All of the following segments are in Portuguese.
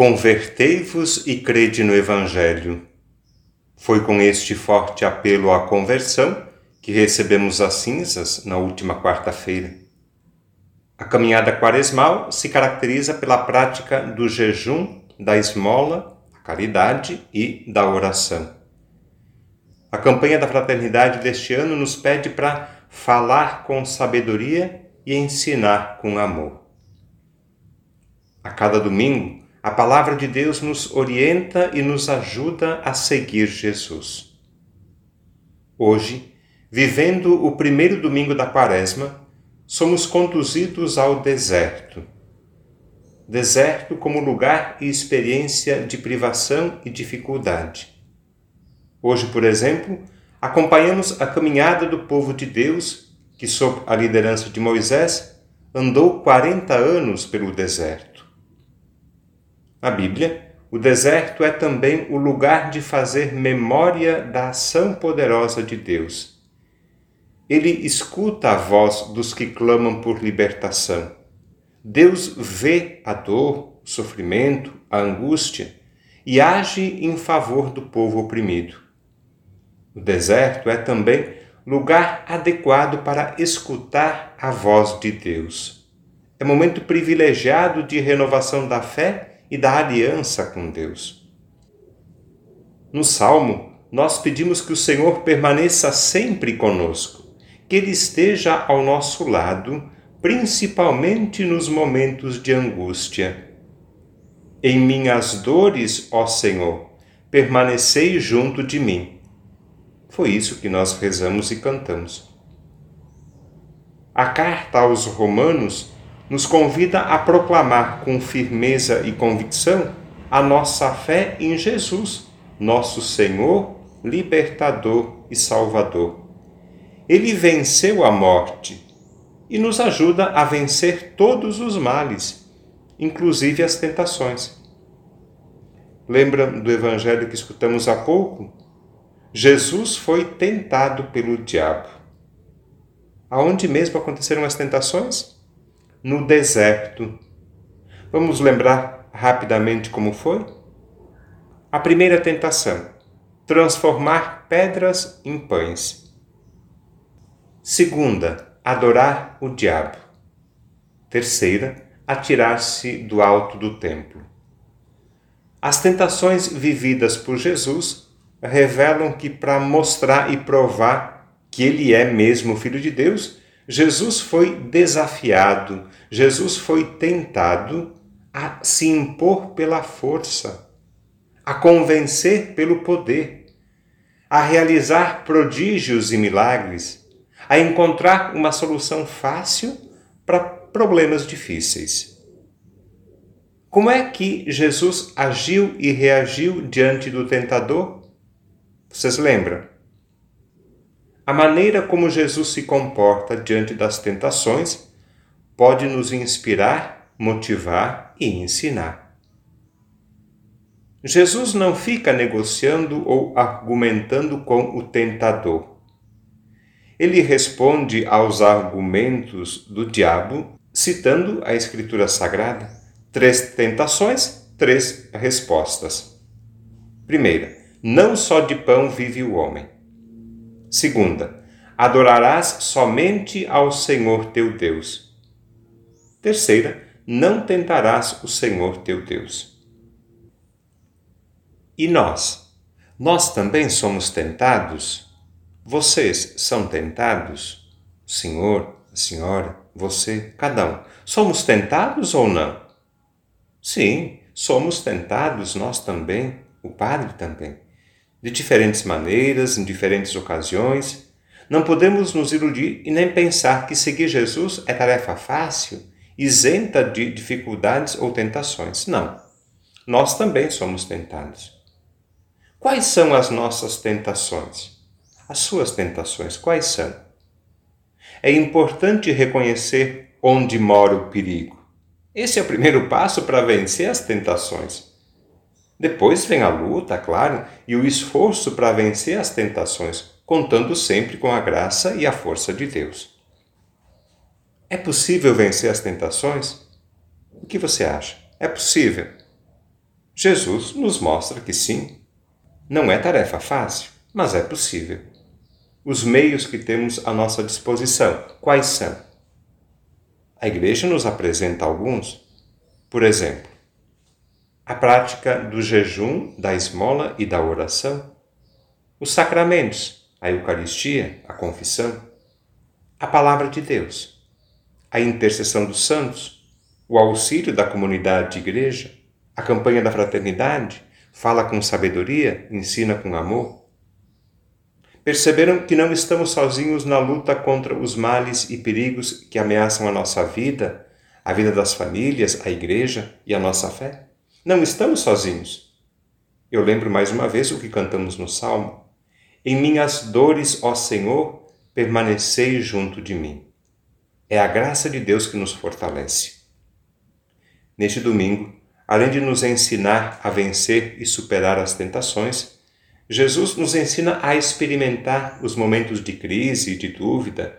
Convertei-vos e crede no Evangelho. Foi com este forte apelo à conversão que recebemos as cinzas na última quarta-feira. A caminhada quaresmal se caracteriza pela prática do jejum, da esmola, da caridade e da oração. A campanha da fraternidade deste ano nos pede para falar com sabedoria e ensinar com amor. A cada domingo, a Palavra de Deus nos orienta e nos ajuda a seguir Jesus. Hoje, vivendo o primeiro domingo da Quaresma, somos conduzidos ao deserto. Deserto como lugar e experiência de privação e dificuldade. Hoje, por exemplo, acompanhamos a caminhada do povo de Deus, que sob a liderança de Moisés, andou 40 anos pelo deserto. Na Bíblia, o deserto é também o lugar de fazer memória da ação poderosa de Deus. Ele escuta a voz dos que clamam por libertação. Deus vê a dor, o sofrimento, a angústia e age em favor do povo oprimido. O deserto é também lugar adequado para escutar a voz de Deus. É momento privilegiado de renovação da fé e da aliança com Deus. No Salmo, nós pedimos que o Senhor permaneça sempre conosco, que Ele esteja ao nosso lado, principalmente nos momentos de angústia. Em minhas dores, ó Senhor, permanecei junto de mim. Foi isso que nós rezamos e cantamos. A carta aos Romanos nos convida a proclamar com firmeza e convicção a nossa fé em Jesus, nosso Senhor, Libertador e Salvador. Ele venceu a morte e nos ajuda a vencer todos os males, inclusive as tentações. Lembram do evangelho que escutamos há pouco? Jesus foi tentado pelo diabo. Aonde mesmo aconteceram as tentações? No deserto. Vamos lembrar rapidamente como foi? A primeira tentação, transformar pedras em pães. Segunda, adorar o diabo. Terceira, atirar-se do alto do templo. As tentações vividas por Jesus revelam que, para mostrar e provar que ele é mesmo o Filho de Deus, Jesus foi desafiado, Jesus foi tentado a se impor pela força, a convencer pelo poder, a realizar prodígios e milagres, a encontrar uma solução fácil para problemas difíceis. Como é que Jesus agiu e reagiu diante do tentador? Vocês lembram? A maneira como Jesus se comporta diante das tentações pode nos inspirar, motivar e ensinar. Jesus não fica negociando ou argumentando com o tentador. Ele responde aos argumentos do diabo, citando a Escritura Sagrada. 3 tentações, 3 respostas. Primeira, não só de pão vive o homem. Segunda, adorarás somente ao Senhor teu Deus. Terceira, não tentarás o Senhor teu Deus. E nós? Nós também somos tentados? Vocês são tentados? O senhor, a senhora, você, cada um. Somos tentados ou não? Sim, somos tentados, nós também, o padre também. De diferentes maneiras, em diferentes ocasiões. Não podemos nos iludir e nem pensar que seguir Jesus é tarefa fácil, isenta de dificuldades ou tentações. Não. Nós também somos tentados. Quais são as nossas tentações? As suas tentações, quais são? É importante reconhecer onde mora o perigo. Esse é o primeiro passo para vencer as tentações. Depois vem a luta, claro, e o esforço para vencer as tentações, contando sempre com a graça e a força de Deus. É possível vencer as tentações? O que você acha? É possível. Jesus nos mostra que sim, não é tarefa fácil, mas é possível. Os meios que temos à nossa disposição, quais são? A Igreja nos apresenta alguns. Por exemplo, a prática do jejum, da esmola e da oração, os sacramentos, a Eucaristia, a confissão, a Palavra de Deus, a intercessão dos santos, o auxílio da comunidade de igreja, a campanha da fraternidade, fala com sabedoria, ensina com amor. Perceberam que não estamos sozinhos na luta contra os males e perigos que ameaçam a nossa vida, a vida das famílias, a igreja e a nossa fé? Não estamos sozinhos. Eu lembro mais uma vez o que cantamos no Salmo. Em minhas dores, ó Senhor, permanecei junto de mim. É a graça de Deus que nos fortalece. Neste domingo, além de nos ensinar a vencer e superar as tentações, Jesus nos ensina a experimentar os momentos de crise e de dúvida,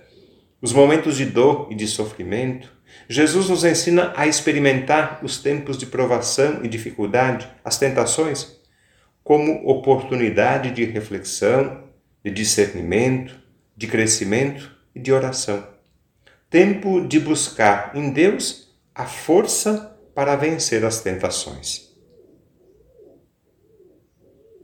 os momentos de dor e de sofrimento. Jesus nos ensina a experimentar os tempos de provação e dificuldade, as tentações, como oportunidade de reflexão, de discernimento, de crescimento e de oração. Tempo de buscar em Deus a força para vencer as tentações.